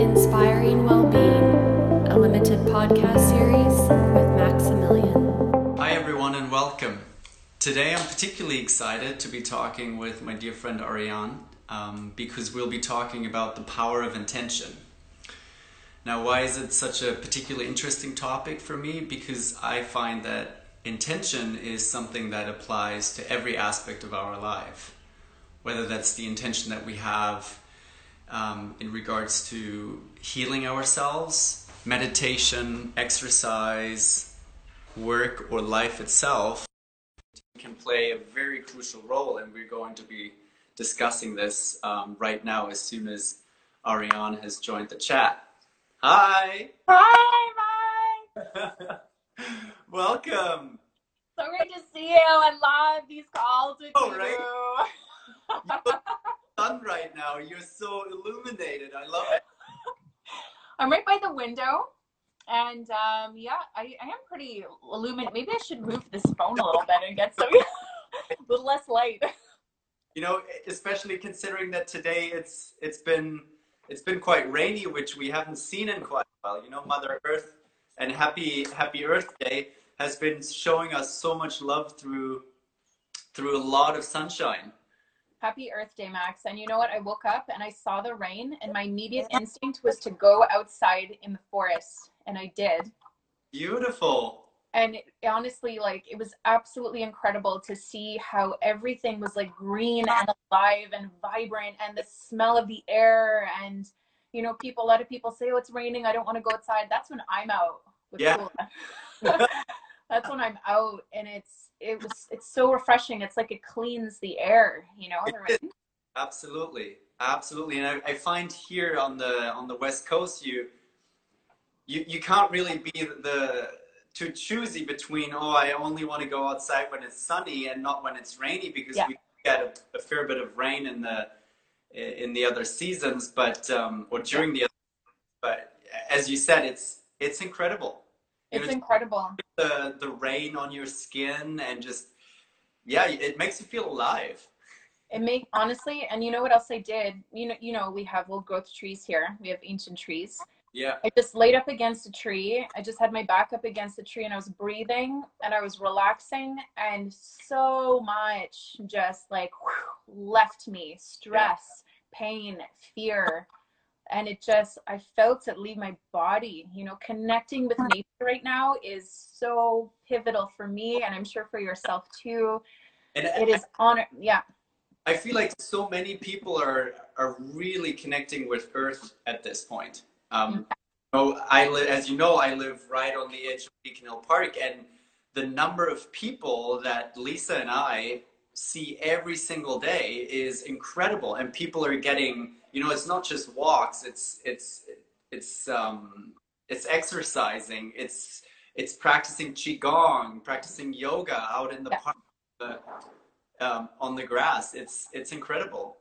Inspiring Wellbeing, a limited podcast series with Maximilian. Hi everyone and welcome. Today I'm particularly excited to be talking with my dear friend Ariane because we'll be talking about the power of intention. Now, why is it such a particularly interesting topic for me? Because I find that intention is something that applies to every aspect of our life. Whether that's the intention that we have in regards to healing ourselves, meditation, exercise, work, or life itself, can play a very crucial role, and we're going to be discussing this right now as soon as Ariane has joined the chat. Hi! Hi, Mike! Welcome! So great to see you. I love these calls with you. Right? You're sun right now. You're so illuminated. I love it. I'm right by the window. And yeah, I am pretty illuminated. Maybe I should move this phone a little bit and get some a little less light. You know, especially considering that today it's been quite rainy, which we haven't seen in quite a while. You know, Mother Earth and Happy Earth Day has been showing us so much love through a lot of sunshine. Happy Earth Day, Max. And you know what? I woke up and I saw the rain, and my immediate instinct was to go outside in the forest, and I did. Beautiful. And honestly, like, it was absolutely incredible to see how everything was like green and alive and vibrant, and the smell of the air. And, you know, people, a lot of people say, oh, it's raining, I don't want to go outside. That's when I'm out with Coola. That's when I'm out, and it's so refreshing. It's like it cleans the air, you know, the rain. Absolutely. Absolutely. And I find here on the West Coast, you can't really be too choosy between, oh, I only want to go outside when it's sunny and not when it's rainy, because we get a fair bit of rain in the other seasons, but or during the other, but as you said, it's incredible. It's incredible. The rain on your skin, and just it makes you feel alive. Honestly, and you know what else I did? You know we have old growth trees here. We have ancient trees. Yeah. I just laid up against a tree. I just had my back up against a tree, and I was breathing, and I was relaxing, and so much just like left me. Stress, pain, fear. And it just, I felt it leave my body. You know, connecting with nature right now is so pivotal for me, and I'm sure for yourself too. And it is honor. Yeah. I feel like so many people are really connecting with Earth at this point. So I live right on the edge of Beacon Hill Park, and the number of people that Lisa and I see every single day is incredible. And people are getting, you know, it's not just walks, it's exercising, it's practicing qigong, practicing yoga out in the park, on the grass. It's incredible.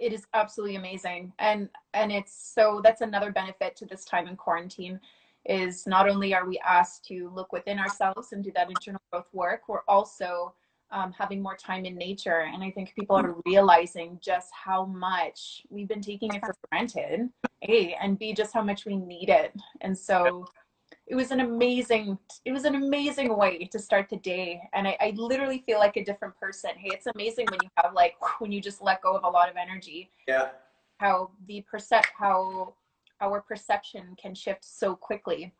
It is absolutely amazing. And it's so, that's another benefit to this time in quarantine, is not only are we asked to look within ourselves and do that internal growth work, we're also having more time in nature. And I think people are realizing just how much we've been taking it for granted, A, and B, just how much we need it. And so it was an amazing way to start the day. And I literally feel like a different person. Hey, it's amazing when you have like, when you just let go of a lot of energy, how our perception can shift so quickly.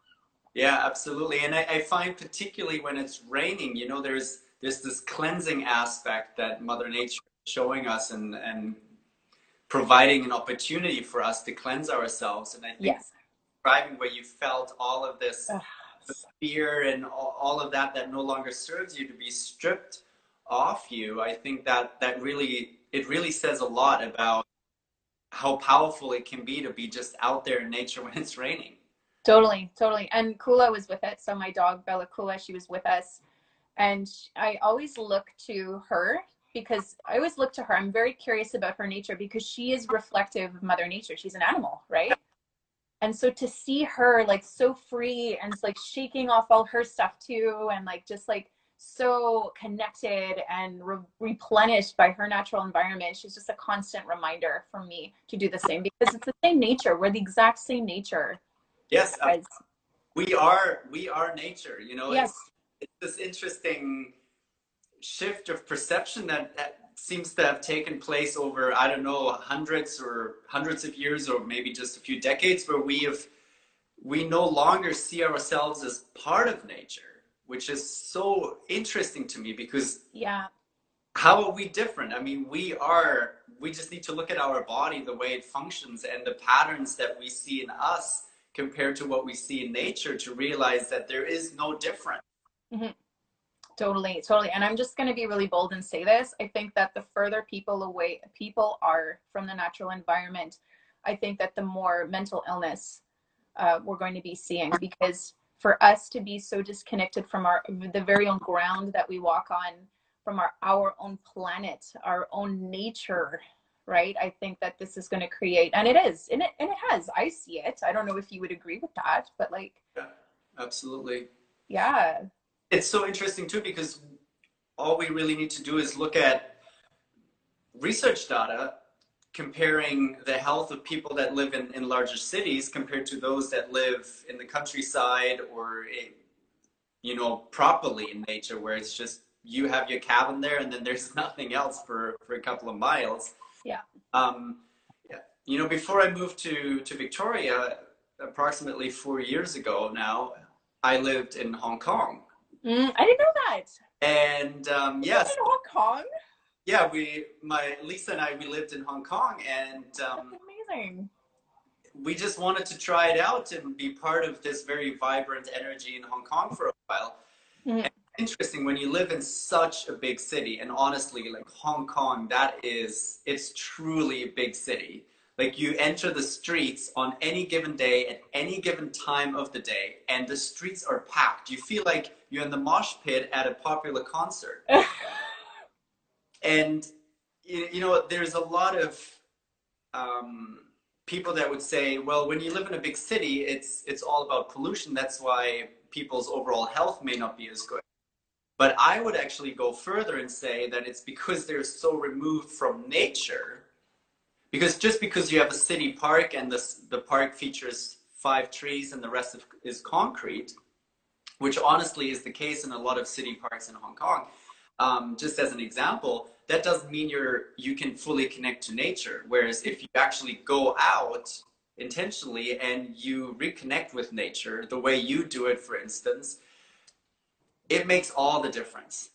Yeah, absolutely. And I find particularly when it's raining, you know, there's this cleansing aspect that Mother Nature is showing us and providing an opportunity for us to cleanse ourselves. And I think driving where you felt all of this fear and all of that no longer serves you to be stripped off you. I think that really, it really says a lot about how powerful it can be to be just out there in nature when it's raining. Totally. And Coola was with it. So my dog, Bella Coola, she was with us. And I always look to her I'm very curious about her nature, because she is reflective of Mother Nature. She's an animal, right? And so to see her like so free and like shaking off all her stuff too, and like just like so connected and replenished by her natural environment. She's just a constant reminder for me to do the same, because it's the same nature. We're the exact same nature. Yes, we are nature, you know. Yes. It's this interesting shift of perception that seems to have taken place over, I don't know, hundreds of years, or maybe just a few decades, where we no longer see ourselves as part of nature, which is so interesting to me, because how are we different? I mean, we just need to look at our body, the way it functions, and the patterns that we see in us compared to what we see in nature, to realize that there is no difference. Mm-hmm. Totally, totally. And I'm just going to be really bold and say this. I think that the further people are from the natural environment, I think that the more mental illness we're going to be seeing, because for us to be so disconnected from the very own ground that we walk on, from our own planet, our own nature, right? I think that this is going to create, and it is, and it has, I see it. I don't know if you would agree with that, but like. Yeah, absolutely. Yeah. It's so interesting too, because all we really need to do is look at research data comparing the health of people that live in larger cities compared to those that live in the countryside, or, you know, properly in nature, where it's just you have your cabin there and then there's nothing else for a couple of miles. Yeah. You know, before I moved to Victoria, approximately 4 years ago now, I lived in Hong Kong. I didn't know that. And yes, in Hong Kong. Yeah, Lisa and I lived in Hong Kong, and that's amazing. We just wanted to try it out and be part of this very vibrant energy in Hong Kong for a while. Mm. Interesting when you live in such a big city, and honestly, like Hong Kong, it's truly a big city. Like, you enter the streets on any given day at any given time of the day, and the streets are packed. You feel like you're in the mosh pit at a popular concert. And, you know, there's a lot of people that would say, well, when you live in a big city, it's all about pollution. That's why people's overall health may not be as good. But I would actually go further and say that it's because they're so removed from nature. Because just because you have a city park and the park features 5 trees and the rest is concrete, which honestly is the case in a lot of city parks in Hong Kong, just as an example, that doesn't mean you can fully connect to nature. Whereas if you actually go out intentionally and you reconnect with nature, the way you do it, for instance, it makes all the difference.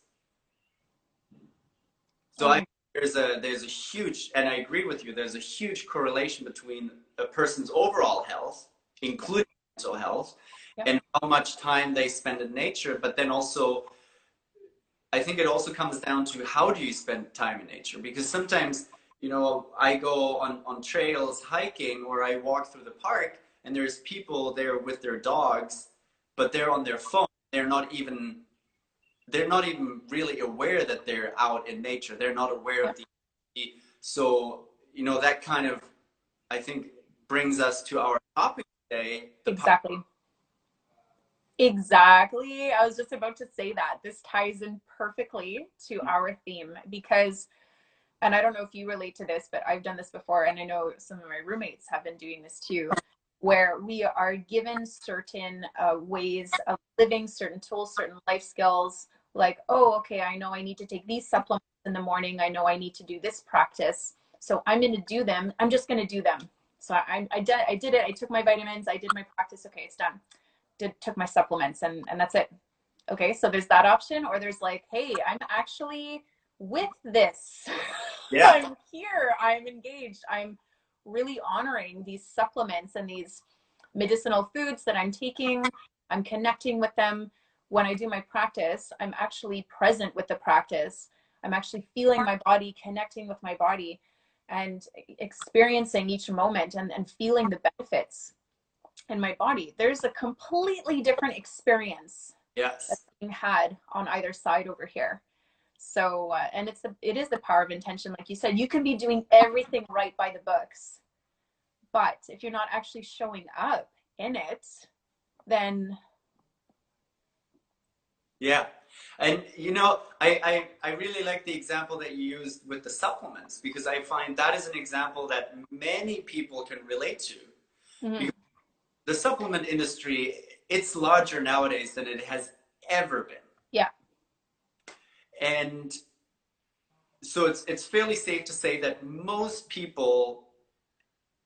So there's a huge, and I agree with you, there's a huge correlation between a person's overall health, including mental health, and how much time they spend in nature. But then also, I think it also comes down to how do you spend time in nature? Because sometimes, you know, I go on trails hiking, or I walk through the park, and there's people there with their dogs, but they're on their phone. They're not even really aware that they're out in nature. They're not aware of the, so, you know, that kind of, I think, brings us to our topic today. Exactly. I was just about to say that. This ties in perfectly to our theme, because, and I don't know if you relate to this, but I've done this before, and I know some of my roommates have been doing this too, where we are given certain ways of living, certain tools, certain life skills, like, oh, okay, I know I need to take these supplements in the morning. I know I need to do this practice. So I'm going to do them. I'm just going to do them. So I did it. I took my vitamins. I did my practice. Okay, it's done. Took my supplements and that's it. Okay, so there's that option, or there's like, hey, I'm actually with this. Yeah. I'm here. I'm engaged. I'm really honoring these supplements and these medicinal foods that I'm taking. I'm connecting with them. When I do my practice, I'm actually present with the practice. I'm actually feeling my body, connecting with my body, and experiencing each moment and feeling the benefits in my body. There's a completely different experience that's being had on either side over here. So, and it is the power of intention. Like you said, you can be doing everything right by the books, but if you're not actually showing up in it, then. Yeah. And you know, I really like the example that you used with the supplements, because I find that is an example that many people can relate to. Mm-hmm. The supplement industry, it's larger nowadays than it has ever been. Yeah. And so it's fairly safe to say that most people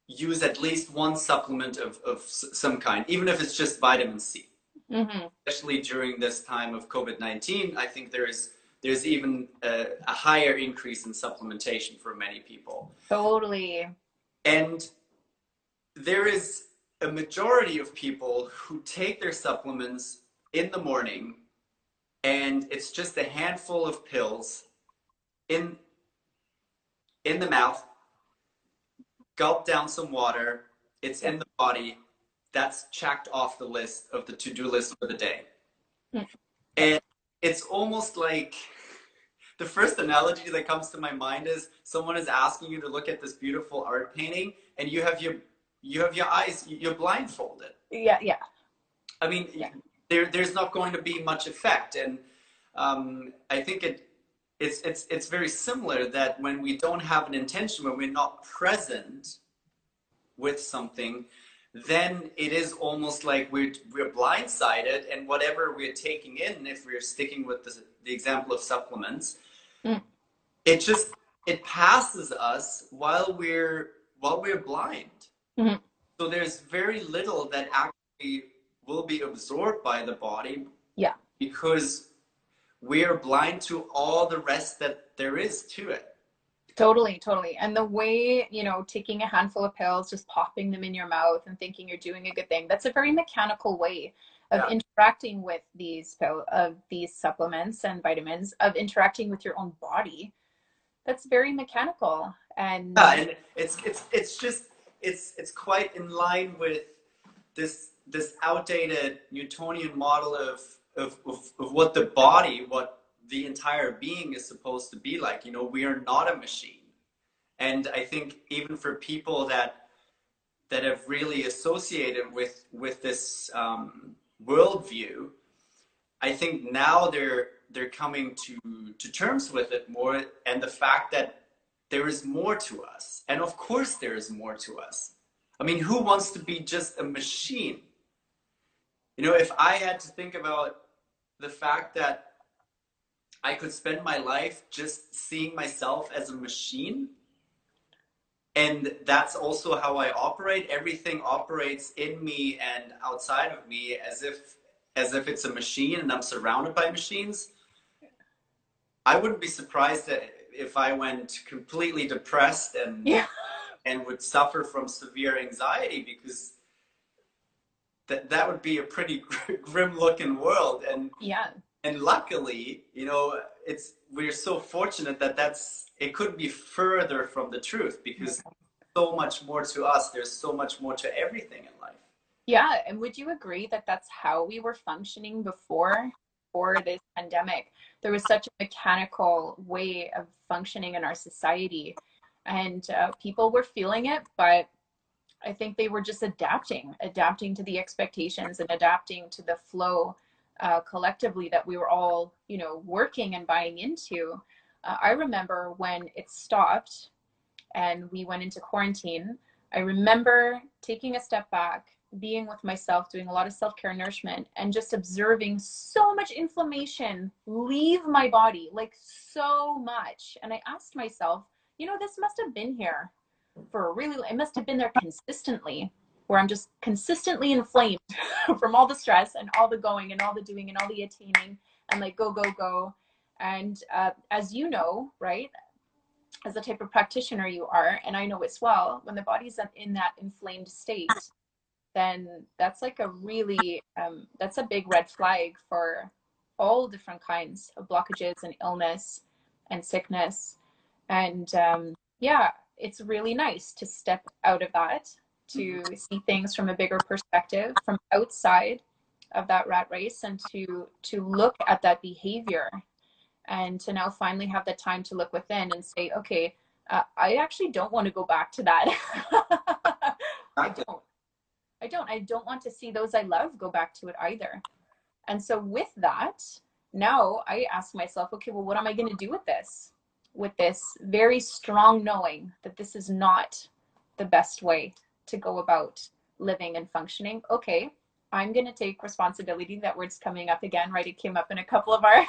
use at least one supplement of some kind, even if it's just vitamin C. Mm-hmm. Especially during this time of COVID-19, I think there's even a higher increase in supplementation for many people. Totally. And there is a majority of people who take their supplements in the morning, and it's just a handful of pills in the mouth, gulp down some water, it's in the body. That's checked off the list of the to-do list for the day. Yeah. And it's almost like, the first analogy that comes to my mind is someone is asking you to look at this beautiful art painting, and you have your eyes, you're blindfolded. Yeah, yeah. I mean, yeah. There's not going to be much effect. And I think it's very similar that when we don't have an intention, when we're not present with something, then it is almost like we're blindsided, and whatever we're taking in, if we're sticking with the example of supplements, it passes us while we're blind. Mm-hmm. So there's very little that actually will be absorbed by the body, yeah, because we're blind to all the rest that there is to it. Totally, totally. And the way, you know, taking a handful of pills, just popping them in your mouth and thinking you're doing a good thing, that's a very mechanical way of interacting with these supplements and vitamins, of interacting with your own body. That's very mechanical. And, and it's quite in line with this outdated Newtonian model of what the body, the entire being is supposed to be like. You know, we are not a machine. And I think even for people that have really associated with this worldview, I think now they're coming to terms with it more, and the fact that there is more to us. And of course there is more to us. I mean, who wants to be just a machine? You know, if I had to think about the fact that I could spend my life just seeing myself as a machine, and that's also how I operate. Everything operates in me and outside of me as if it's a machine, and I'm surrounded by machines. I wouldn't be surprised that if I went completely depressed and would suffer from severe anxiety, because that would be a pretty grim looking world. And yeah. And luckily, you know, we're so fortunate that it couldn't be further from the truth, because so much more to us. There's so much more to everything in life. Yeah. And would you agree that that's how we were functioning before this pandemic? There was such a mechanical way of functioning in our society, and people were feeling it, but I think they were just adapting to the expectations and adapting to the flow collectively that we were all, you know, working and buying into. I remember when it stopped and we went into quarantine, I remember taking a step back, being with myself, doing a lot of self-care nourishment, and just observing so much inflammation leave my body, like so much. And I asked myself, you know, this must have been here for it must have been there consistently, where I'm just consistently inflamed from all the stress and all the going and all the doing and all the attaining and like go, go, go. And as you know, right, as the type of practitioner you are, and I know as well, when the body's in that inflamed state, then that's like a really, that's a big red flag for all different kinds of blockages and illness and sickness. And yeah, it's really nice to step out of that, to see things from a bigger perspective, from outside of that rat race, and to look at that behavior, and to now finally have the time to look within and say, okay, I actually don't want to go back to that. I don't want to see those I love go back to it either. And so with that, now I ask myself, okay, well, what am I going to do with this very strong knowing that this is not the best way to go about living and functioning? Okay, I'm going to take responsibility. That word's coming up again, right? It came up in a couple of our,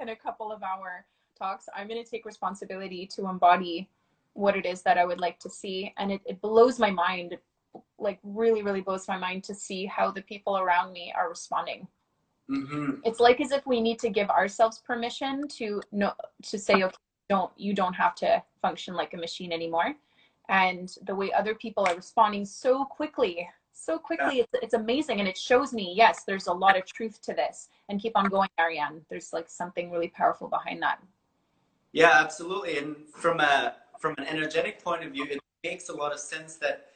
in a couple of our talks. I'm going to take responsibility to embody what it is that I would like to see. And it blows my mind, like really, really blows my mind to see how the people around me are responding. Mm-hmm. It's like as if we need to give ourselves permission to know, to say, okay, you don't have to function like a machine anymore. And the way other people are responding so quickly, it's amazing. And it shows me, yes, there's a lot of truth to this. And keep on going, Ariane. There's like something really powerful behind that. Yeah, absolutely. And from an energetic point of view, it makes a lot of sense that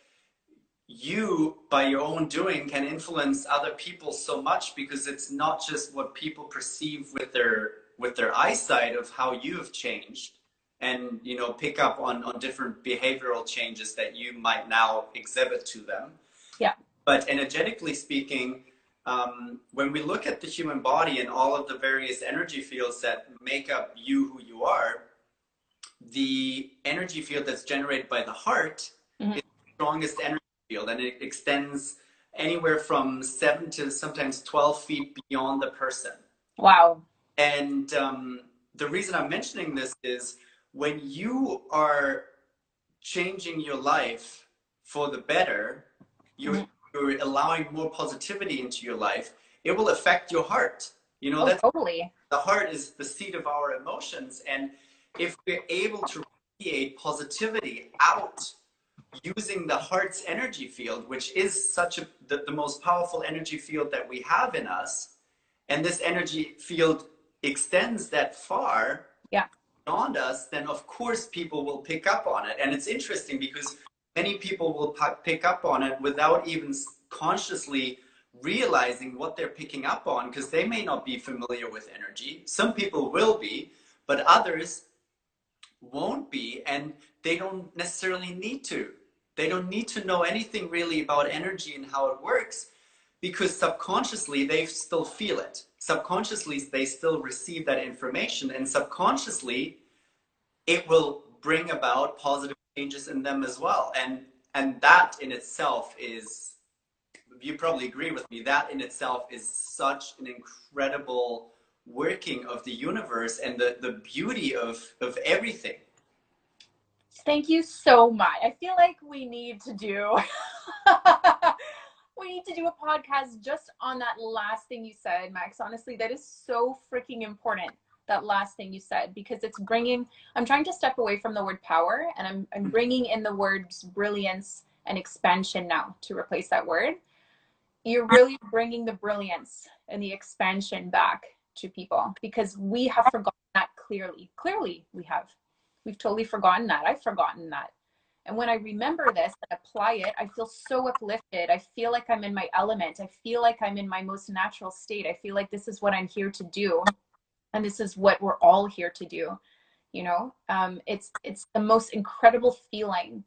you, by your own doing, can influence other people so much, because it's not just what people perceive with their eyesight of how you have changed, and you know, pick up on different behavioral changes that you might now exhibit to them. Yeah. But energetically speaking, when we look at the human body and all of the various energy fields that make up you, who you are, the energy field that's generated by the heart mm-hmm. is the strongest energy field, and it extends anywhere from 7 to sometimes 12 feet beyond the person. Wow. And the reason I'm mentioning this is when you are changing your life for the better, you're allowing more positivity into your life, it will affect your heart. You know, that's totally. The heart is the seat of our emotions. And if we're able to radiate positivity out using the heart's energy field, which is such the most powerful energy field that we have in us, and this energy field extends that far beyond us, then of course people will pick up on it. And it's interesting because many people will pick up on it without even consciously realizing what they're picking up on, because they may not be familiar with energy. Some people will be, but others won't be, and they don't necessarily need to. They don't need to know anything really about energy and how it works, because subconsciously they still feel it. Subconsciously they still receive that information, and subconsciously it will bring about positive changes in them as well. And that in itself is, you probably agree with me, that in itself is such an incredible working of the universe and the beauty of everything. Thank you so much. I feel like we need to do a podcast just on that last thing you said, Max. Honestly, that is so freaking important, that last thing you said, because it's bringing, I'm trying to step away from the word power, and I'm bringing in the words brilliance and expansion now to replace that word. You're really bringing the brilliance and the expansion back to people, because we have forgotten that clearly. We've totally forgotten that. I've forgotten that. And when I remember this and apply it, I feel so uplifted. I feel like I'm in my element. I feel like I'm in my most natural state. I feel like this is what I'm here to do, and this is what we're all here to do. You know, it's the most incredible feeling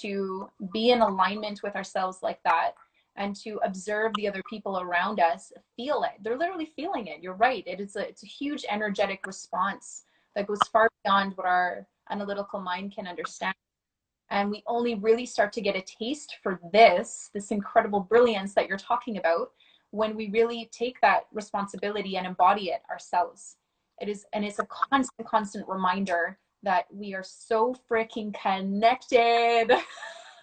to be in alignment with ourselves like that, and to observe the other people around us feel it. They're literally feeling it. You're right. It's a huge energetic response that goes far beyond what our analytical mind can understand. And we only really start to get a taste for this incredible brilliance that you're talking about when we really take that responsibility and embody it ourselves. It is, and it's a constant reminder that we are so freaking connected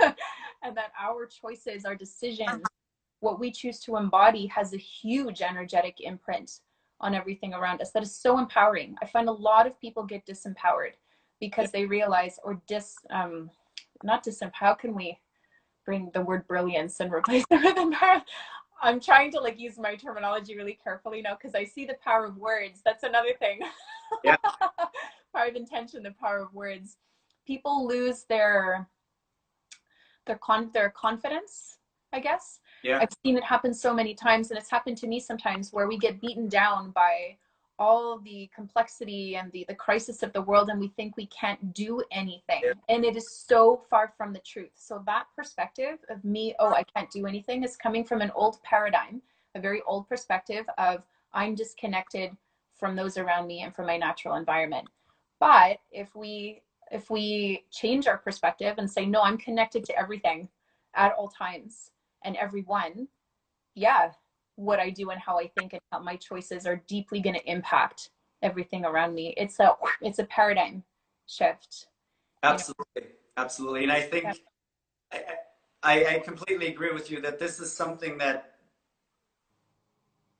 and that our choices, our decisions, what we choose to embody has a huge energetic imprint on everything around us. That is so empowering. I find a lot of people get disempowered because they realize, or not disempowered. How can we bring the word brilliance and replace it with empower? I'm trying to like use my terminology really carefully now, because I see the power of words. That's another thing. Yeah. Power of intention, the power of words. People lose their confidence, I guess. Yeah. I've seen it happen so many times, and it's happened to me sometimes, where we get beaten down by all the complexity and the crisis of the world, and we think we can't do anything. Yeah. And it is so far from the truth. So that perspective of me, oh, I can't do anything, is coming from an old paradigm, a very old perspective of I'm disconnected from those around me and from my natural environment. But if we change our perspective and say, no, I'm connected to everything at all times and everyone, yeah, what I do and how I think and how my choices are deeply going to impact everything around me. It's a paradigm shift. Absolutely. You know? Absolutely. And I think I completely agree with you that this is something that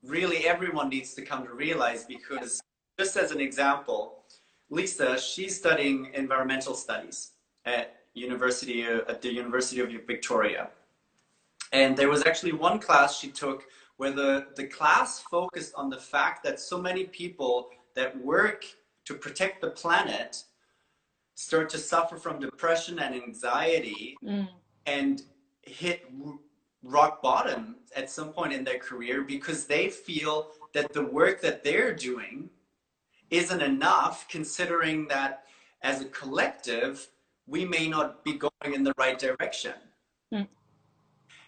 really everyone needs to come to realize, because just as an example, Lisa, she's studying environmental studies at the University of Victoria. And there was actually one class she took where the class focused on the fact that so many people that work to protect the planet start to suffer from depression and anxiety and hit rock bottom at some point in their career because they feel that the work that they're doing isn't enough, considering that as a collective, we may not be going in the right direction. Mm.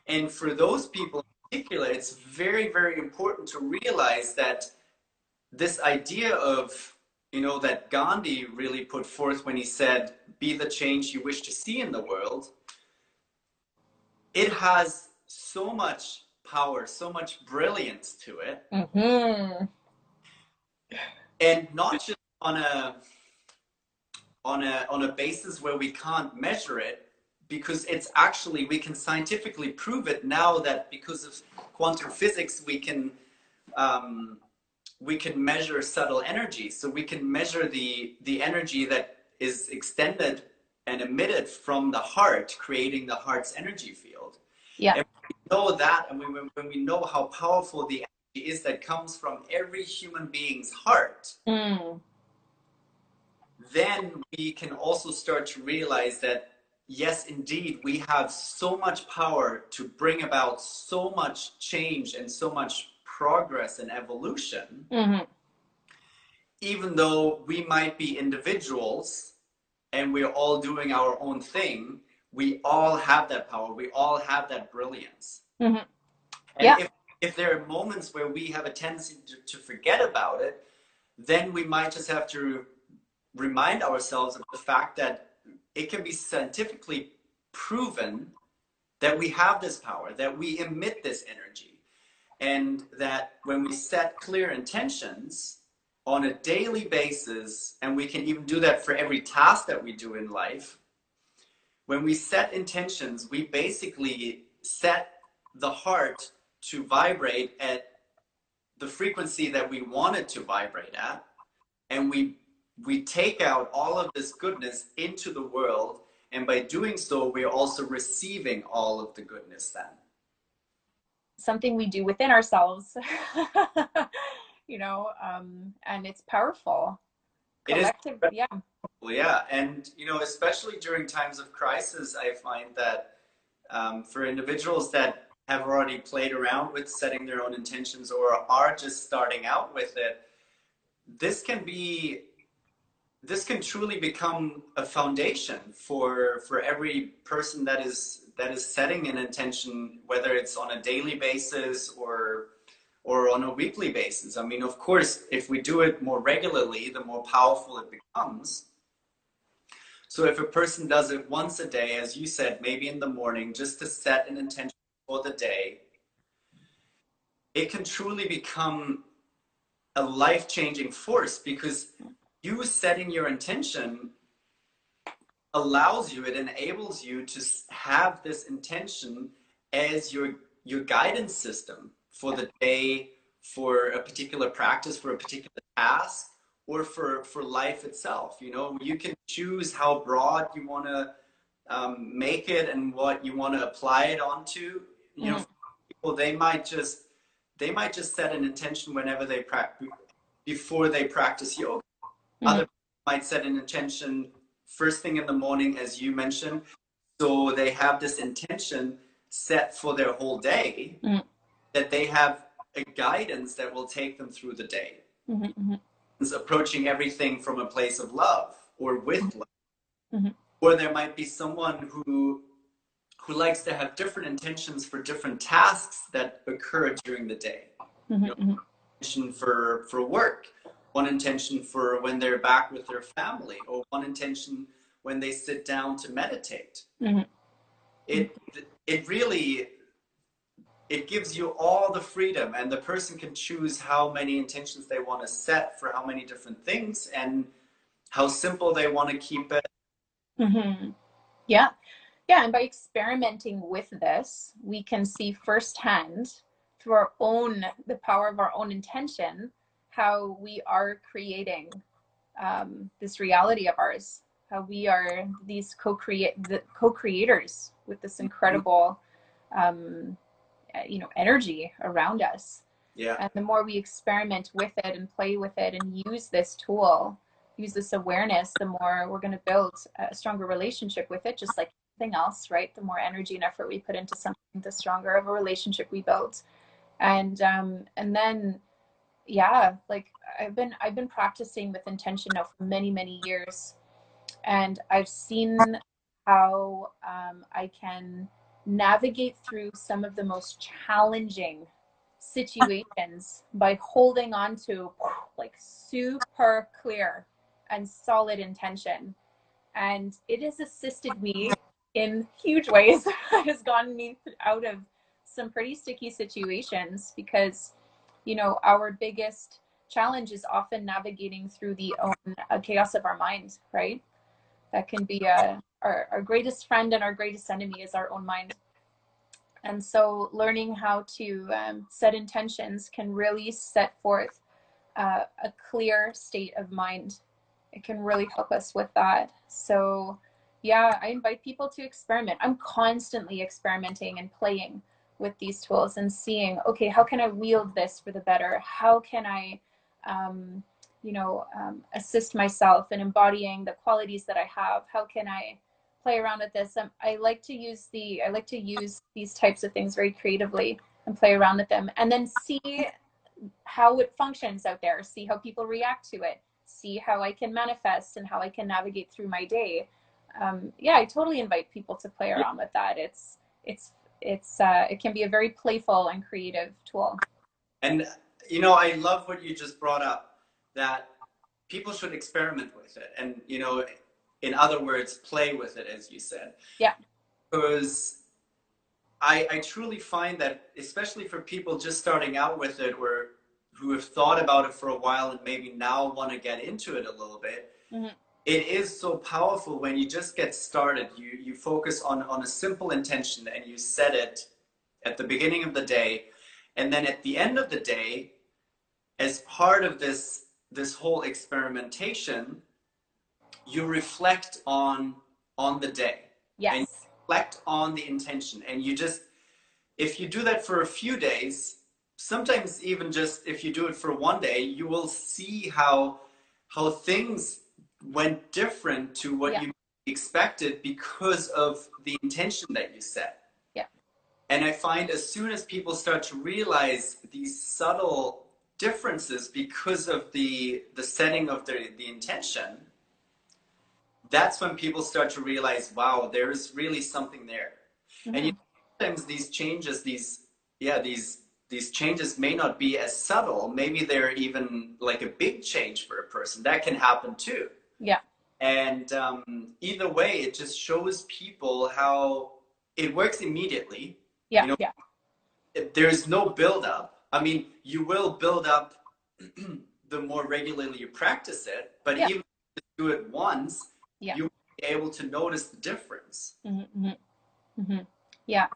And for those people in particular, it's very, very important to realize that this idea of, you know, that Gandhi really put forth when he said, be the change you wish to see in the world, it has so much power, so much brilliance to it. Mm-hmm. And not just on a basis where we can't measure it, because it's actually, we can scientifically prove it now that because of quantum physics, we can measure subtle energy. So we can measure the energy that is extended and emitted from the heart, creating the heart's energy field. Yeah. And we know that, and when we know how powerful the energy is that comes from every human being's heart, then we can also start to realize that, yes, indeed, we have so much power to bring about so much change and so much progress and evolution, even though we might be individuals and we're all doing our own thing, we all have that power. We all have that brilliance. Mm-hmm. And yeah. if there are moments where we have a tendency to forget about it, then we might just have to remind ourselves of the fact that it can be scientifically proven that we have this power, that we emit this energy, and that when we set clear intentions on a daily basis, and we can even do that for every task that we do in life, when we set intentions, we basically set the heart to vibrate at the frequency that we want it to vibrate at, and we take out all of this goodness into the world, and by doing so, we're also receiving all of the goodness then. Something we do within ourselves, you know, and it's powerful. Collective, it is. Yeah. Yeah, and, you know, especially during times of crisis, I find that for individuals that have already played around with setting their own intentions or are just starting out with it, this can truly become a foundation for every person that is setting an intention, whether it's on a daily basis or on a weekly basis. I mean, of course, if we do it more regularly, the more powerful it becomes. So if a person does it once a day, as you said, maybe in the morning, just to set an intention for the day, it can truly become a life-changing force, because you setting your intention allows you, it enables you to have this intention as your guidance system for the day, for a particular practice, for a particular task, or for life itself. You know, you can choose how broad you want to make it and what you want to apply it onto. You know, people, they might just set an intention whenever they practice, before they practice yoga. Other people might set an intention first thing in the morning, as you mentioned. So they have this intention set for their whole day, that they have a guidance that will take them through the day. It's approaching everything from a place of love or with love. Or there might be someone who likes to have different intentions for different tasks that occur during the day. You know, intention for work. one intention for when they're back with their family, or one intention when they sit down to meditate. Mm-hmm. It really, it gives you all the freedom, and the person can choose how many intentions they want to set for how many different things and how simple they want to keep it. Mm-hmm. Yeah. Yeah. And by experimenting with this, we can see firsthand through our own, the power of our own intention, how we are creating this reality of ours, how we are these co-creators with this incredible, energy around us. Yeah. And the more we experiment with it and play with it and use this tool, use this awareness, the more we're going to build a stronger relationship with it, just like anything else, right? The more energy and effort we put into something, the stronger of a relationship we build. And then, yeah, like I've been practicing with intention now for many, many years, and I've seen how I can navigate through some of the most challenging situations by holding on to like super clear and solid intention, and it has assisted me in huge ways. It has gotten me out of some pretty sticky situations, because our biggest challenge is often navigating through the own chaos of our mind, right? That can be our greatest friend, and our greatest enemy is our own mind. And so learning how to set intentions can really set forth a clear state of mind. It can really help us with that. So yeah, I invite people to experiment. I'm constantly experimenting and playing with these tools and seeing, okay, how can I wield this for the better? How can I, assist myself in embodying the qualities that I have? How can I play around with this? I like to use these types of things very creatively and play around with them, and then see how it functions out there, see how people react to it, see how I can manifest and how I can navigate through my day. I totally invite people to play around with that. It can be a very playful and creative tool. And I love what you just brought up, that people should experiment with it, and in other words, play with it, as you said. Yeah. Because I truly find that, especially for people just starting out with it, or who have thought about it for a while and maybe now want to get into it a little bit, mm-hmm. It is so powerful when you just get started. You focus on a simple intention, and you set it at the beginning of the day, and then at the end of the day, as part of this whole experimentation, you reflect on the day. Yes. And you reflect on the intention, and you just, if you do that for a few days, sometimes even just if you do it for one day, you will see how things went different to what you expected because of the intention that you set. Yeah. And I find as soon as people start to realize these subtle differences because of the setting of the intention, that's when people start to realize, wow, there is really something there. Mm-hmm. And sometimes these changes, these changes may not be as subtle. Maybe they're even like a big change for a person. That can happen too. Yeah. And either way, it just shows people how it works immediately. Yeah. There's no buildup. I mean, you will build up the more regularly you practice it, but even if you do it once, you'll be able to notice the difference. Mm-hmm. Mm-hmm. Yeah.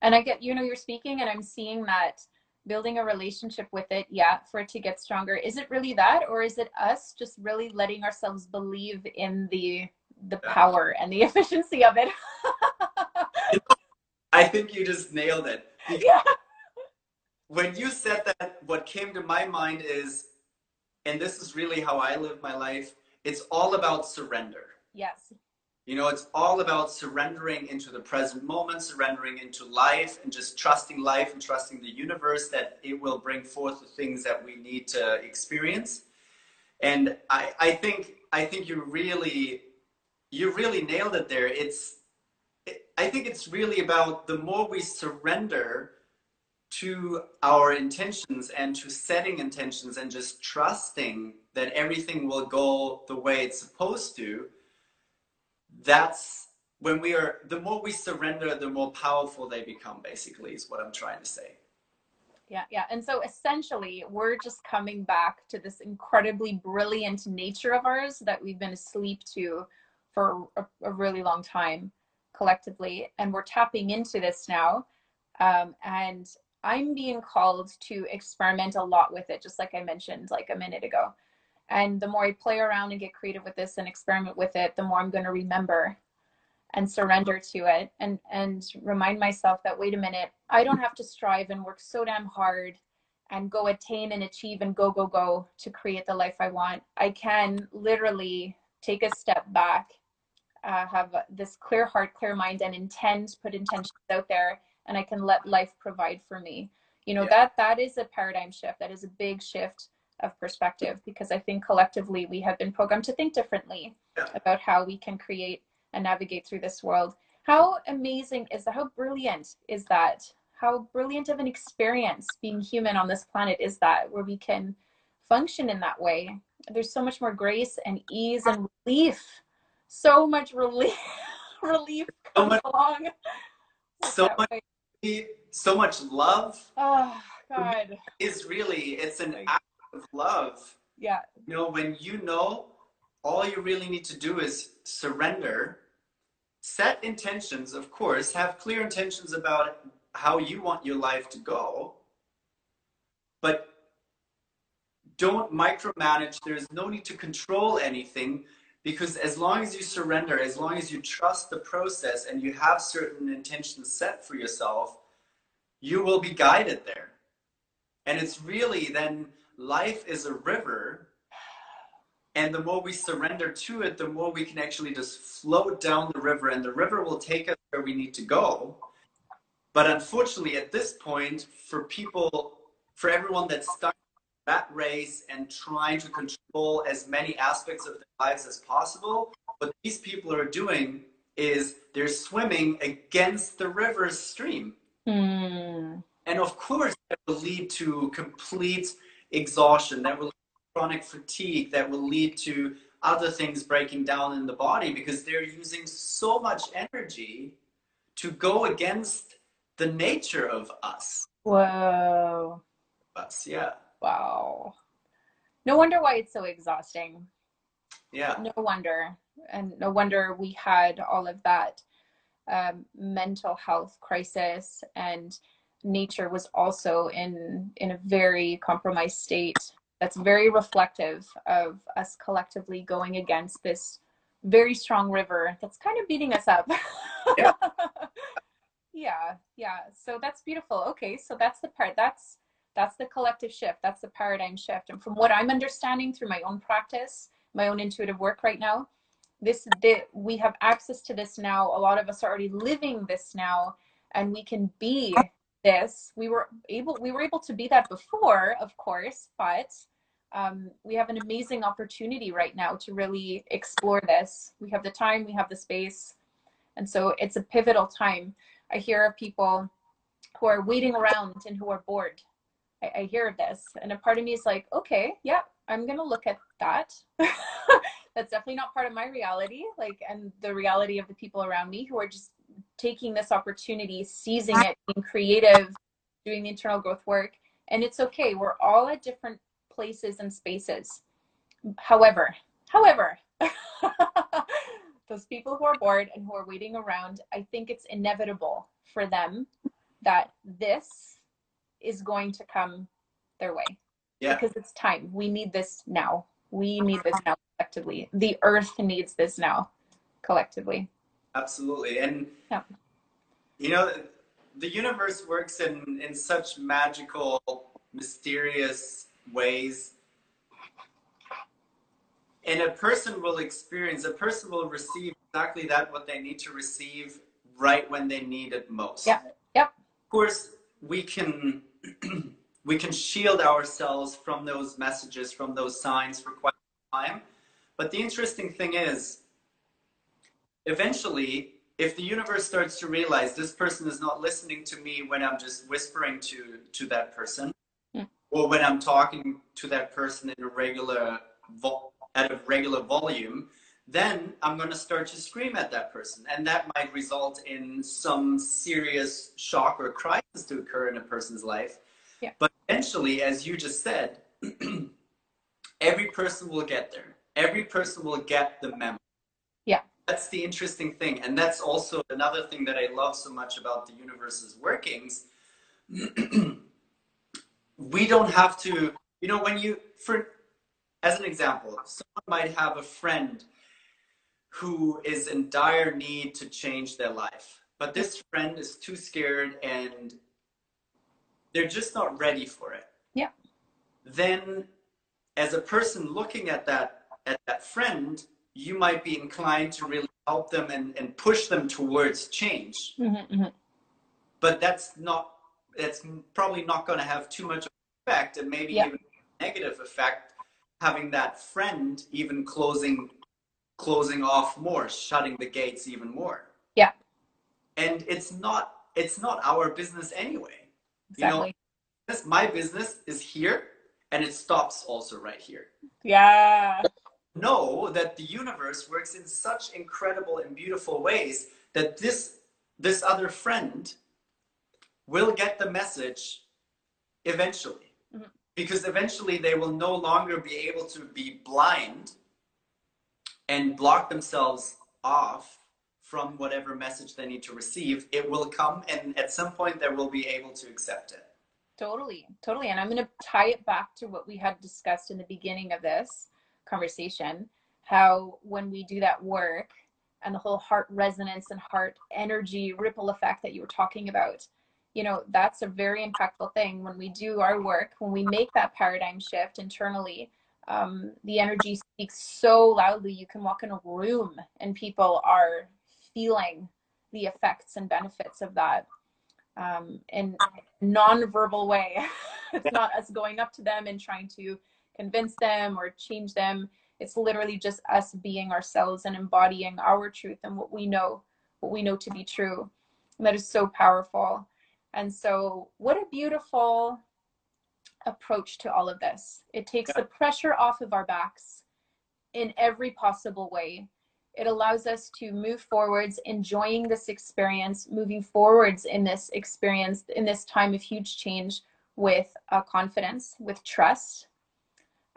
And I get, you're speaking, and I'm seeing that building a relationship with it, for it to get stronger. Is it really that, or is it us just really letting ourselves believe in the power and the efficiency of it? I think you just nailed it. Yeah. When you said that, what came to my mind is, and this is really how I live my life, it's all about surrender. Yes. It's all about surrendering into the present moment, surrendering into life, and just trusting life and trusting the universe that it will bring forth the things that we need to experience. And I think you really nailed it there. I think it's really about, the more we surrender to our intentions and to setting intentions and just trusting that everything will go the way it's supposed to, that's when we are, the more we surrender, the more powerful they become, basically, is what I'm trying to say. Yeah, yeah. And so essentially, we're just coming back to this incredibly brilliant nature of ours that we've been asleep to for a really long time collectively. And we're tapping into this now. And I'm being called to experiment a lot with it, just like I mentioned like a minute ago. And the more I play around and get creative with this and experiment with it, the more I'm going to remember and surrender to it, and remind myself that, wait a minute, I don't have to strive and work so damn hard and go attain and achieve and go, go, go to create the life I want. I can literally take a step back, have this clear heart, clear mind, and intend, put intentions out there, and I can let life provide for me. You know, that is a paradigm shift. That is a big shift of perspective, because I think collectively we have been programmed to think differently about how we can create and navigate through this world. How amazing is that? How brilliant is that? How brilliant of an experience being human on this planet is that, where we can function in that way? There's so much more grace and ease and relief. So much relief, relief comes along. So much love. Oh God. It's really, it's an act of love. Yeah. You know, when you know, all you really need to do is surrender, set intentions, of course, have clear intentions about how you want your life to go, but don't micromanage. There's no need to control anything, because as long as you surrender, as long as you trust the process and you have certain intentions set for yourself, you will be guided there. And it's really then, life is a river. And the more we surrender to it, the more we can actually just float down the river, and the river will take us where we need to go. But unfortunately, at this point, for people, for everyone that's stuck in that race and trying to control as many aspects of their lives as possible, what these people are doing is they're swimming against the river's stream. Mm. And of course, that will lead to complete exhaustion. That will chronic fatigue, that will lead to other things breaking down in the body, because they're using so much energy to go against the nature of us. Whoa. Us, yeah. Wow. No wonder why it's so exhausting. Yeah. No wonder. And no wonder we had all of that mental health crisis, and nature was also in a very compromised state. That's very reflective of us collectively going against this very strong river that's kind of beating us up. Yeah. Yeah, yeah. So that's beautiful. Okay, so that's the part, that's the collective shift, that's the paradigm shift. And from what I'm understanding through my own practice, my own intuitive work right now, we have access to this now. A lot of us are already living this now, and we can be this. We were able to be that before, of course, but we have an amazing opportunity right now to really explore this. We have the time, we have the space. And so it's a pivotal time. I hear of people who are waiting around and who are bored. I hear of this. And a part of me is like, okay, yeah, I'm going to look at that. That's definitely not part of my reality. Like, and the reality of the people around me who are just taking this opportunity, seizing it, being creative, doing the internal growth work. And it's okay. We're all at different places and spaces. However, those people who are bored and who are waiting around, I think it's inevitable for them that this is going to come their way. Yeah. Because it's time. We need this now. We need this now collectively. The earth needs this now collectively. Absolutely. And, yeah, you know, the universe works in such magical, mysterious ways. And a person will receive exactly what they need to receive right when they need it most. Yeah. Yep. Of course, we can shield ourselves from those messages, from those signs for quite some time. But the interesting thing is, eventually, if the universe starts to realize this person is not listening to me when I'm just whispering to that person, yeah, or when I'm talking to that person in a regular at a regular volume, then I'm going to start to scream at that person. And that might result in some serious shock or crisis to occur in a person's life. Yeah. But eventually, as you just said, every person will get there. Every person will get the memo. Yeah. That's the interesting thing. And that's also another thing that I love so much about the universe's workings. We don't have to, you know, when you, as an example, someone might have a friend who is in dire need to change their life, but this friend is too scared and they're just not ready for it. Yeah. Then as a person looking at that friend, you might be inclined to really help them and push them towards change. Mm-hmm, mm-hmm. But that's probably not going to have too much effect, and maybe yeah, even a negative effect, having that friend even closing off more, shutting the gates even more. Yeah. And it's not our business anyway. Exactly. You know, this, my business is here and it stops also right here. Yeah. Know that the universe works in such incredible and beautiful ways that this other friend will get the message eventually, mm-hmm, because eventually they will no longer be able to be blind and block themselves off from whatever message they need to receive. It will come, and at some point they will be able to accept it. Totally, totally. And I'm going to tie it back to what we had discussed in the beginning of this conversation, how when we do that work and the whole heart resonance and heart energy ripple effect that you were talking about, you know, that's a very impactful thing. When we do our work, when we make that paradigm shift internally, the energy speaks so loudly. You can walk in a room and people are feeling the effects and benefits of that in a non-verbal way. It's not us going up to them and trying to convince them or change them. It's literally just us being ourselves and embodying our truth and what we know to be true. And that is so powerful. And so what a beautiful approach to all of this. It takes the pressure off of our backs in every possible way. It allows us to move forwards, enjoying this experience, moving forwards in this experience, in this time of huge change, with confidence, with trust.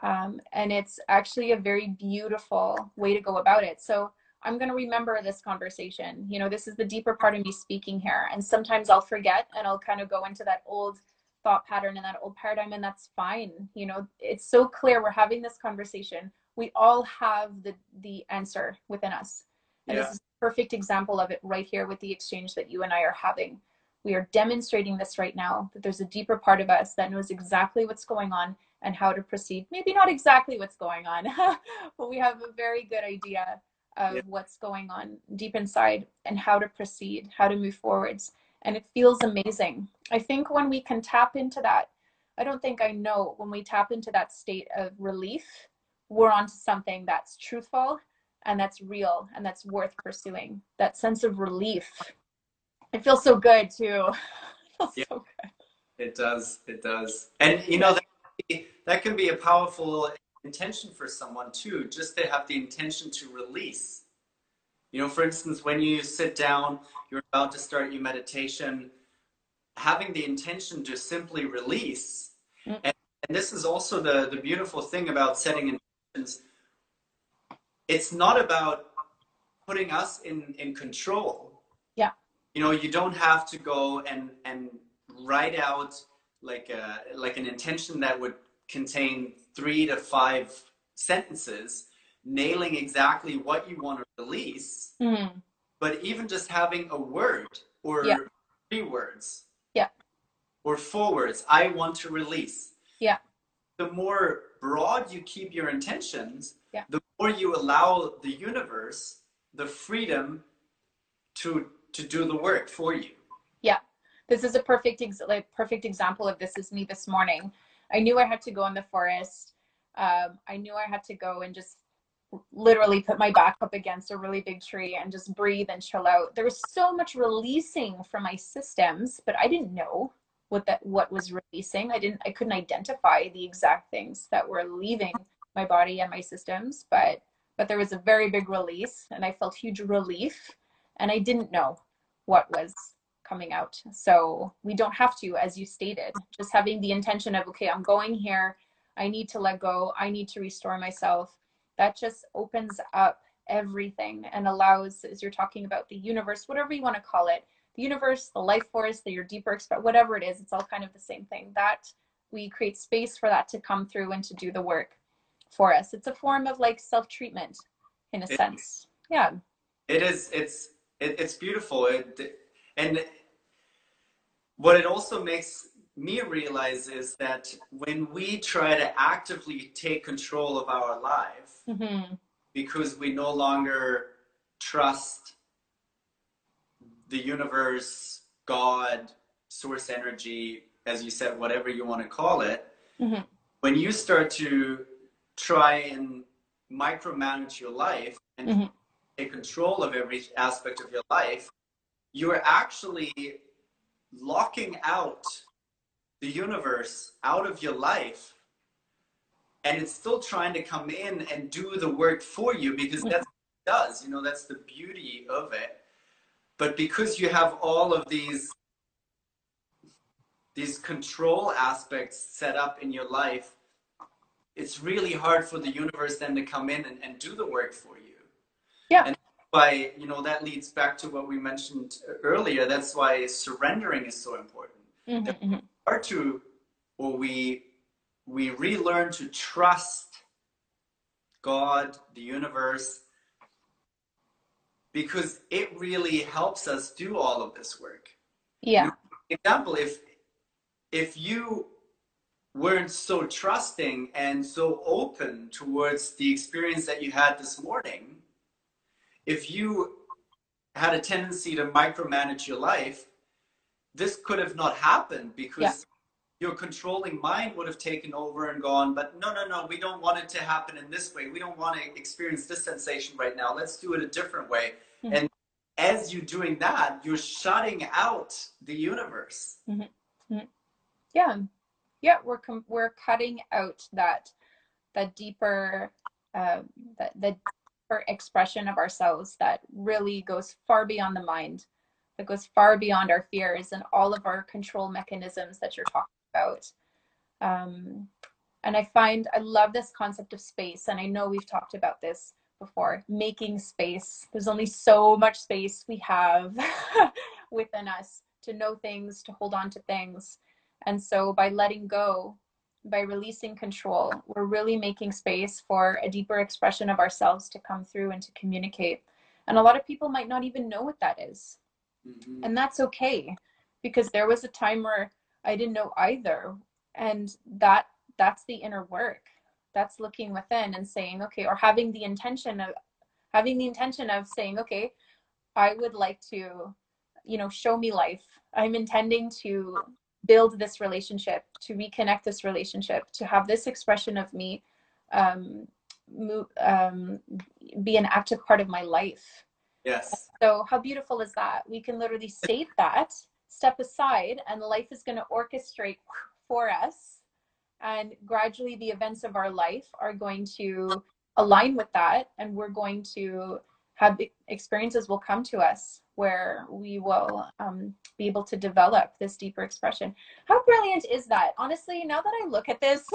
And it's actually a very beautiful way to go about it. So I'm going to remember this conversation. You know, this is the deeper part of me speaking here. And sometimes I'll forget and I'll kind of go into that old thought pattern and that old paradigm, and that's fine. You know, it's so clear we're having this conversation. We all have the answer within us. And yeah, this is a perfect example of it right here with the exchange that you and I are having. We are demonstrating this right now, that there's a deeper part of us that knows exactly what's going on and how to proceed. Maybe not exactly what's going on, but we have a very good idea of what's going on deep inside and how to proceed, how to move forwards. And it feels amazing. I think when we can tap into that, when we tap into that state of relief, we're onto something that's truthful and that's real and that's worth pursuing. That sense of relief. It feels so good too. It feels so good. It does, it does. And you know, that can be a powerful intention for someone too, just to have the intention to release. You know, for instance, when you sit down, you're about to start your meditation, having the intention to simply release. Mm-hmm. And this is also the beautiful thing about setting intentions. It's not about putting us in control. Yeah. You know, you don't have to go and write out like an intention that would contain 3 to 5 sentences, nailing exactly what you want to release. Mm-hmm. But even just having a word or 3 words, or 4 words, I want to release. Yeah. The more broad you keep your intentions, the more you allow the universe the freedom to do the work for you. Yeah. This is a perfect example of this is me this morning. I knew I had to go in the forest. I knew I had to go and just literally put my back up against a really big tree and just breathe and chill out. There was so much releasing from my systems, but I didn't know what was releasing. I couldn't identify the exact things that were leaving my body and my systems, but there was a very big release, and I felt huge relief, and I didn't know what was coming out. So we don't have to, as you stated, just having the intention of, okay, I'm going here, I need to let go, I need to restore myself. That just opens up everything and allows, as you're talking about, the universe, whatever you want to call it, the universe, the life force, your deeper experience, whatever it is, it's all kind of the same thing, that we create space for that to come through and to do the work for us. It's a form of like self-treatment in a sense. Yeah. It is. It's beautiful. And what it also makes me realize is that when we try to actively take control of our life, mm-hmm. because we no longer trust the universe, God, source energy, as you said, whatever you want to call it, mm-hmm. when you start to try and micromanage your life and mm-hmm. take control of every aspect of your life, you are actually locking out the universe out of your life, and it's still trying to come in and do the work for you, because that's what it does, you know, that's the beauty of it. But because you have all of these control aspects set up in your life, it's really hard for the universe then to come in and do the work for you. Yeah. And by, you know, that leads back to what we mentioned earlier. That's why surrendering is so important. Mm-hmm, mm-hmm. We relearn to trust God, the universe, because it really helps us do all of this work. Yeah. For example, if you weren't so trusting and so open towards the experience that you had this morning, if you had a tendency to micromanage your life, this could have not happened, because your controlling mind would have taken over and gone, but no, we don't want it to happen in this way. We don't want to experience this sensation right now. Let's do it a different way. Mm-hmm. And as you're doing that, you're shutting out the universe. Mm-hmm. Mm-hmm. Yeah. Yeah. We're cutting out that deeper expression of ourselves that really goes far beyond the mind. That goes far beyond our fears and all of our control mechanisms that you're talking about. And I love this concept of space. And I know we've talked about this before, making space. There's only so much space we have within us to know things, to hold on to things. And so by letting go, by releasing control, we're really making space for a deeper expression of ourselves to come through and to communicate. And a lot of people might not even know what that is. And that's okay, because there was a time where I didn't know either. And that's the inner work. That's looking within and saying, okay, or having the intention of saying, okay, I would like to, you know, show me life. I'm intending to build this relationship, to reconnect this relationship, to have this expression of me be an active part of my life. Yes. So how beautiful is that? We can literally state that, step aside, and life is going to orchestrate for us. And gradually the events of our life are going to align with that. And we're going to have experiences will come to us where we will be able to develop this deeper expression. How brilliant is that? Honestly, now that I look at this,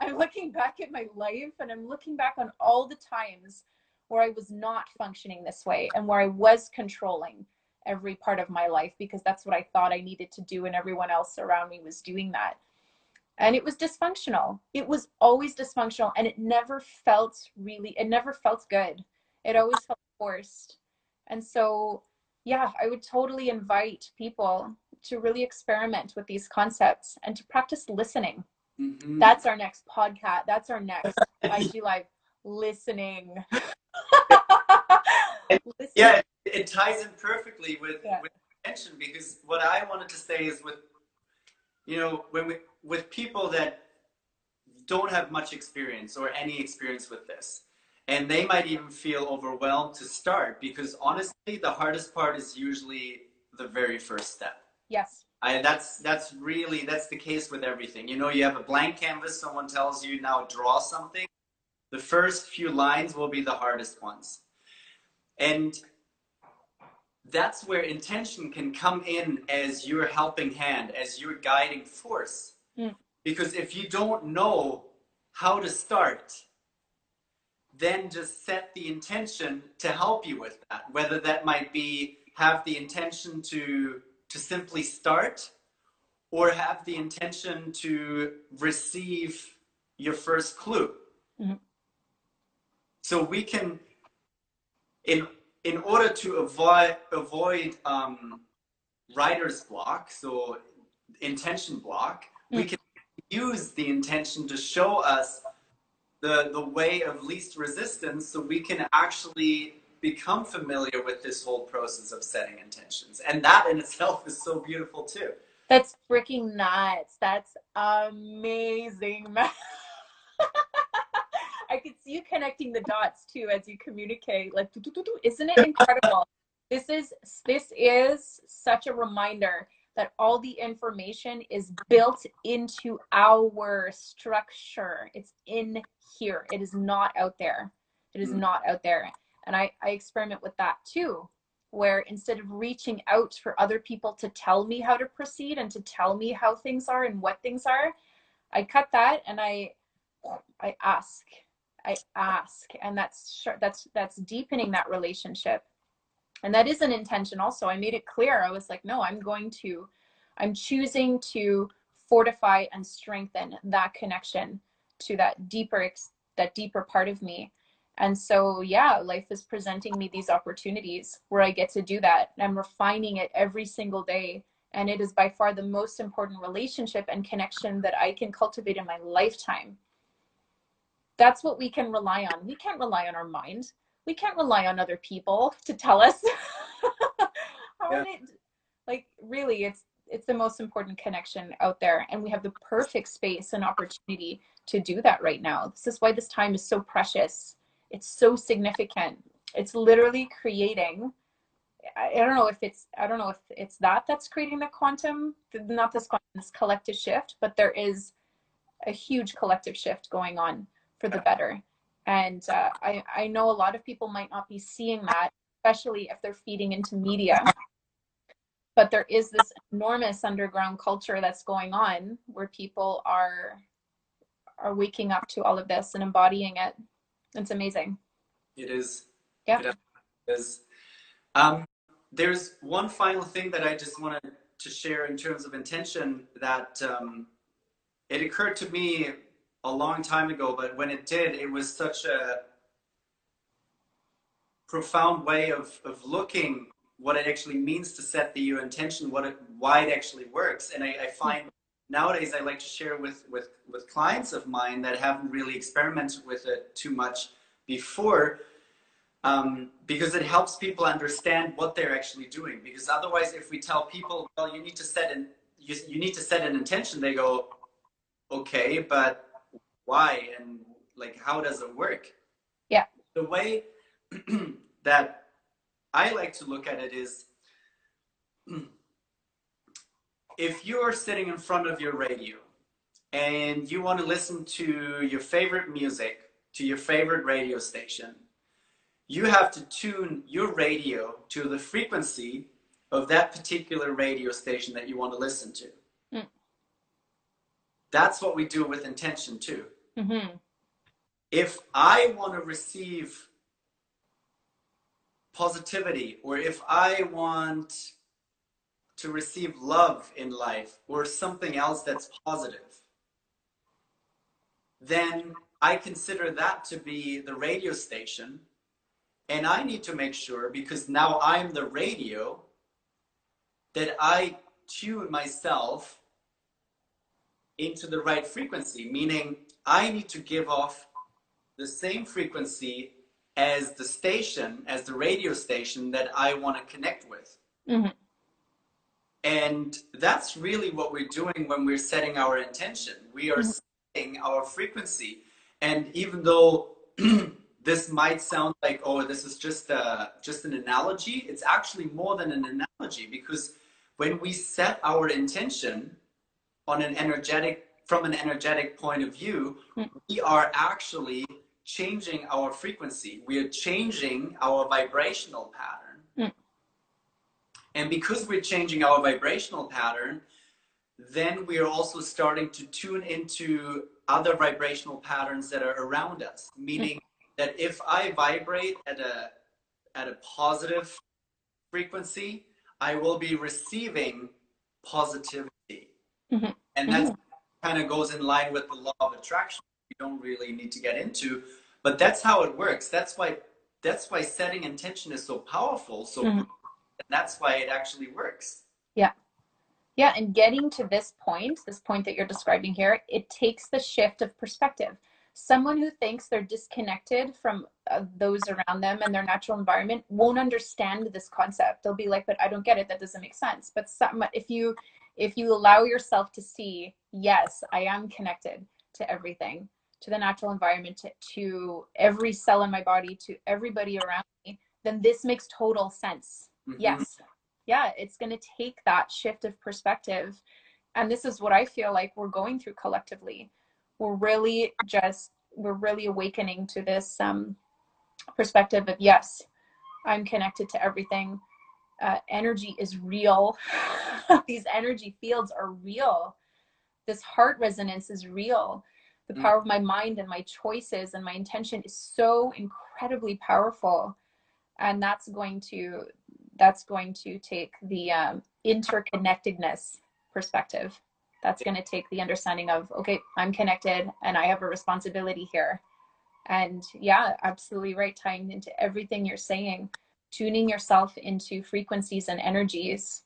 I'm looking back at my life, and I'm looking back on all the times where I was not functioning this way, and where I was controlling every part of my life because that's what I thought I needed to do, and everyone else around me was doing that. And it was dysfunctional. It was always dysfunctional, and it never felt good. It always felt forced. And so, yeah, I would totally invite people to really experiment with these concepts and to practice listening. Mm-hmm. That's our next podcast. That's our next IG Live, listening. Yeah, it ties in perfectly with intention, because what I wanted to say is with people that don't have much experience or any experience with this. And they might even feel overwhelmed to start, because honestly, the hardest part is usually the very first step. Yes. That's the case with everything. You know, you have a blank canvas, someone tells you now draw something. The first few lines will be the hardest ones. And that's where intention can come in as your helping hand, as your guiding force. Mm. Because if you don't know how to start, then just set the intention to help you with that. Whether that might be have the intention to simply start, or have the intention to receive your first clue. Mm-hmm. So we can, in order to avoid writer's block, so intention block, mm-hmm. we can use the intention to show us the way of least resistance, so we can actually become familiar with this whole process of setting intentions. And that in itself is so beautiful too. That's freaking nuts. That's amazing. I could see you connecting the dots too as you communicate. Like, isn't it incredible? This is such a reminder that all the information is built into our structure. It's in here. It is not out there. It is not out there. And I experiment with that too, where instead of reaching out for other people to tell me how to proceed and to tell me how things are and what things are, I cut that and I ask. And that's deepening that relationship. And that is an intention also. I made it clear. I was like, no, I'm choosing to fortify and strengthen that connection to that deeper part of me. And so, yeah, life is presenting me these opportunities where I get to do that. And I'm refining it every single day. And it is by far the most important relationship and connection that I can cultivate in my lifetime. That's what we can rely on. We can't rely on our mind. We can't rely on other people to tell us. Really, it's the most important connection out there. And we have the perfect space and opportunity to do that right now. This is why this time is so precious. It's so significant. It's literally creating, I don't know if it's that's creating the quantum, not this quantum, this collective shift, but there is a huge collective shift going on for the better. And I know a lot of people might not be seeing that, especially if they're feeding into media. But there is this enormous underground culture that's going on where people are waking up to all of this and embodying it. It's amazing. It is. Yeah. It is. There's one final thing that I just wanted to share in terms of intention that it occurred to me a long time ago, but when it did, it was such a profound way of looking what it actually means to set your intention, why it actually works. And I find nowadays I like to share with clients of mine that haven't really experimented with it too much before, because it helps people understand what they're actually doing. Because otherwise, if we tell people, well, you need to set an intention, they go, okay, but why, and like, how does it work? Yeah. The way that I like to look at it is, if you're sitting in front of your radio and you want to listen to your favorite music, to your favorite radio station, you have to tune your radio to the frequency of that particular radio station that you want to listen to. Mm. That's what we do with intention too. Mm-hmm. If I want to receive positivity, or if I want to receive love in life, or something else that's positive, then I consider that to be the radio station. And I need to make sure, because now I'm the radio, that I tune myself into the right frequency, meaning I need to give off the same frequency as the station, as the radio station that I want to connect with. Mm-hmm. And that's really what we're doing when we're setting our intention. We are mm-hmm. our frequency. And even though this might sound like, oh, this is just an analogy, it's actually more than an analogy, because when we set our intention on an energetic, from an energetic point of view, we are actually changing our frequency. We are changing our vibrational pattern. And because we're changing our vibrational pattern, then we are also starting to tune into other vibrational patterns that are around us, meaning that if I vibrate at a positive frequency, I will be receiving positivity. And that's kind of goes in line with the law of attraction. You don't really need to get into, but that's how it works. That's why setting intention is so powerful. So and that's why it actually works. Yeah. Yeah. And getting to this point that you're describing here, it takes the shift of perspective. Someone who thinks they're disconnected from those around them and their natural environment won't understand this concept. They'll be like, but I don't get it. That doesn't make sense. But if you allow yourself to see, yes, I am connected to everything, to the natural environment, to every cell in my body, to everybody around me, then this makes total sense. Yes. Yeah, it's going to take that shift of perspective. And this is what I feel like we're going through collectively. We're really awakening to this perspective of, yes, I'm connected to everything. Energy is real. These energy fields are real. This heart resonance is real. The power of my mind and my choices and my intention is so incredibly powerful. And that's going to take the interconnectedness perspective. That's going to take the understanding of, okay, I'm connected and I have a responsibility here. And yeah, absolutely right. Tying into everything you're saying, tuning yourself into frequencies and energies,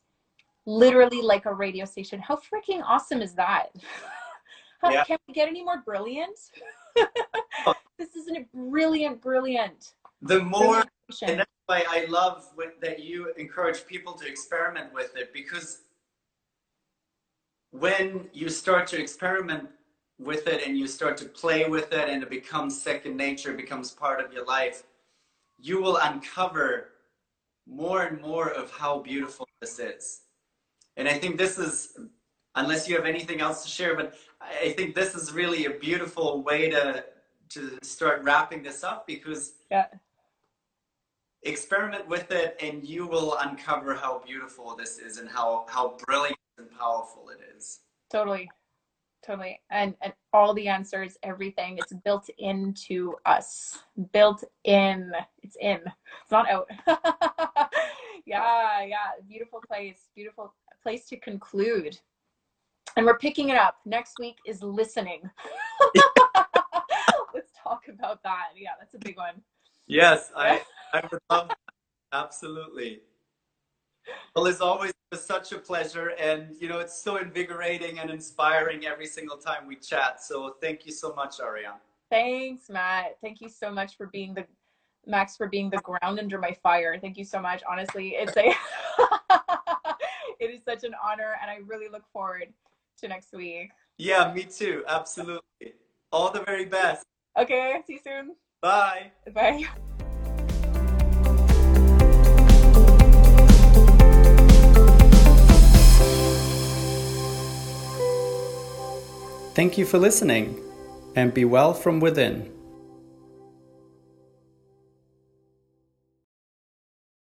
literally like a radio station. How freaking awesome is that? Can we get any more brilliant? This is a brilliant. The more, and that's why I love that you encourage people to experiment with it, because when you start to experiment with it and you start to play with it and it becomes second nature, becomes part of your life, you will uncover more and more of how beautiful this is. And I think this is, unless you have anything else to share, but I think this is really a beautiful way to start wrapping this up, because experiment with it and you will uncover how beautiful this is and how brilliant and powerful it is. Totally. And all the answers, everything, it's built into us. Built in. It's in. It's not out. Yeah. Beautiful place to conclude. And we're picking it up. Next week is listening. Let's talk about that. Yeah, that's a big one. Yes, I would love that. Absolutely. Well, as always, it was such a pleasure. And, it's so invigorating and inspiring every single time we chat. So thank you so much, Ariane. Thanks, Matt. Thank you so much for being the ground under my fire. Thank you so much. Honestly, it is such an honor. And I really look forward to next week. Yeah, me too. Absolutely. All the very best. Okay. See you soon. Bye. Bye. Thank you for listening, and be well from within.